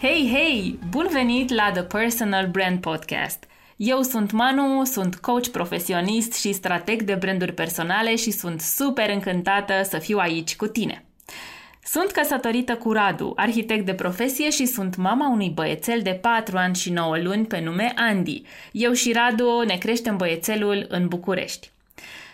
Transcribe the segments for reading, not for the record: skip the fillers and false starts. Hei, hei! Bun venit la The Personal Brand Podcast! Eu sunt Manu, sunt coach profesionist și strateg de branduri personale și sunt super încântată să fiu aici cu tine. Sunt căsătorită cu Radu, arhitect de profesie și sunt mama unui băiețel de 4 ani și 9 luni pe nume Andy. Eu și Radu ne creștem băiețelul în București.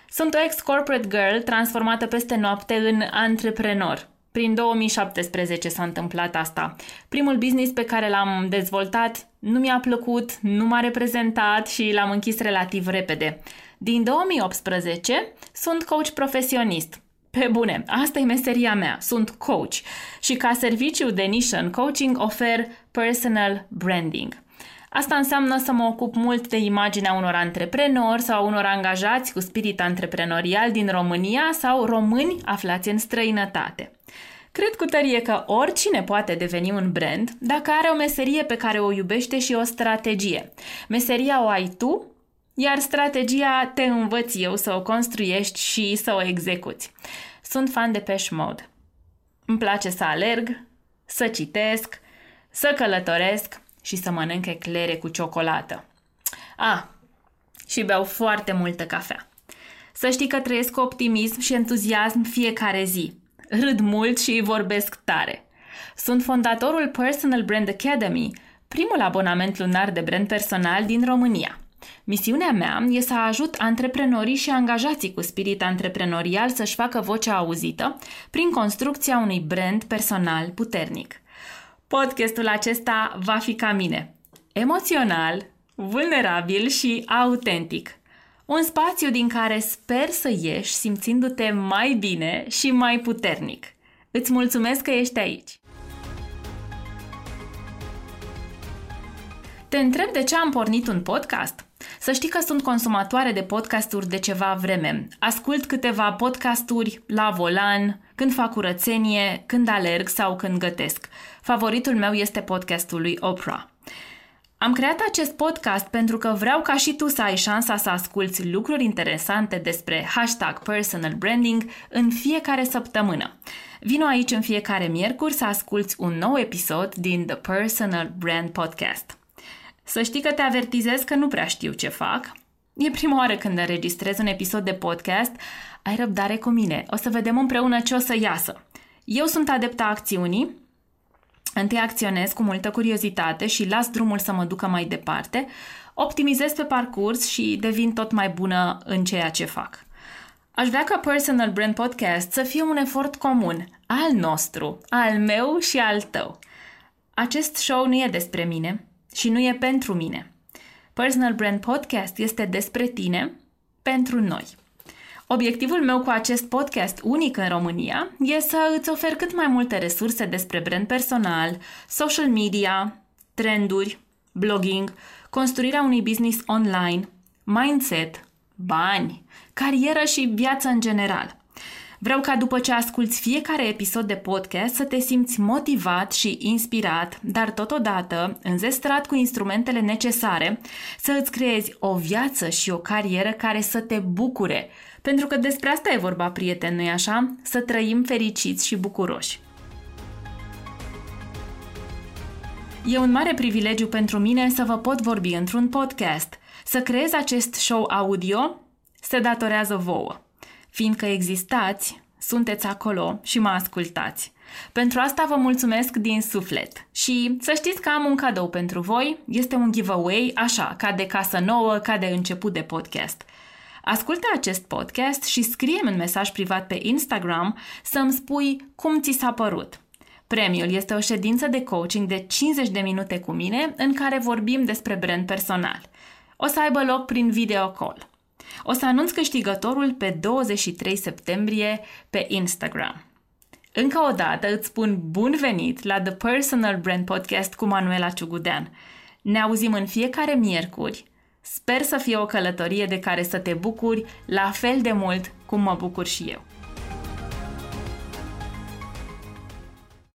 Sunt o ex-corporate girl transformată peste noapte în antreprenor. Prin 2017 s-a întâmplat asta. Primul business pe care l-am dezvoltat nu mi-a plăcut, nu m-a reprezentat și l-am închis relativ repede. Din 2018 sunt coach profesionist. Pe bune, asta e meseria mea, sunt coach și ca serviciu de nișă în coaching ofer personal branding. Asta înseamnă să mă ocup mult de imaginea unor antreprenori sau unor angajați cu spirit antreprenorial din România sau români aflați în străinătate. Cred cu tărie că oricine poate deveni un brand dacă are o meserie pe care o iubește și o strategie. Meseria o ai tu, iar strategia te învăț eu să o construiești și să o execuți. Sunt fan de Depeche Mode. Îmi place să alerg, să citesc, să călătoresc și să mănânc eclere cu ciocolată. Și beau foarte multă cafea. Să știi că trăiesc cu optimism și entuziasm fiecare zi. Râd mult și vorbesc tare. Sunt fondatorul Personal Brand Academy, primul abonament lunar de brand personal din România. Misiunea mea e să ajut antreprenorii și angajații cu spirit antreprenorial să-și facă vocea auzită prin construcția unui brand personal puternic. Podcastul acesta va fi ca mine, emoțional, vulnerabil și autentic. Un spațiu din care sper să ieși simțindu-te mai bine și mai puternic. Îți mulțumesc că ești aici! Te întreb de ce am pornit un podcast? Să știi că sunt consumatoare de podcasturi de ceva vreme. Ascult câteva podcasturi la volan, când fac curățenie, când alerg sau când gătesc. Favoritul meu este podcastul lui Oprah. Am creat acest podcast pentru că vreau ca și tu să ai șansa să asculți lucruri interesante despre #personal branding în fiecare săptămână. Vino aici în fiecare miercuri să asculți un nou episod din The Personal Brand Podcast. Să știi că te avertizez că nu prea știu ce fac. E prima oară când înregistrez un episod de podcast. Ai răbdare cu mine. O să vedem împreună ce o să iasă. Eu sunt adepta acțiunii. Întâi acționez cu multă curiozitate și las drumul să mă ducă mai departe. Optimizez pe parcurs și devin tot mai bună în ceea ce fac. Aș vrea ca Personal Brand Podcast să fie un efort comun. Al nostru, al meu și al tău. Acest show nu e despre mine. Și nu e pentru mine. Personal Brand Podcast este despre tine, pentru noi. Obiectivul meu cu acest podcast unic în România e să îți ofer cât mai multe resurse despre brand personal, social media, trenduri, blogging, construirea unui business online, mindset, bani, carieră și viață în general. Vreau ca după ce asculți fiecare episod de podcast să te simți motivat și inspirat, dar totodată înzestrat cu instrumentele necesare să îți creezi o viață și o carieră care să te bucure. Pentru că despre asta e vorba, prieten, nu-i așa? Să trăim fericiți și bucuroși. E un mare privilegiu pentru mine să vă pot vorbi într-un podcast. Să creez acest show audio se datorează vouă. Fiindcă existați, sunteți acolo și mă ascultați. Pentru asta vă mulțumesc din suflet. Și să știți că am un cadou pentru voi, este un giveaway, așa, ca de casă nouă, ca de început de podcast. Ascultă acest podcast și scrie-mi un mesaj privat pe Instagram să-mi spui cum ți s-a părut. Premiul este o ședință de coaching de 50 de minute cu mine în care vorbim despre brand personal. O să aibă loc prin video call. O să anunț câștigătorul pe 23 septembrie pe Instagram. Încă o dată îți spun bun venit la The Personal Brand Podcast cu Manuela Ciugudean. Ne auzim în fiecare miercuri. Sper să fie o călătorie de care să te bucuri la fel de mult cum mă bucur și eu.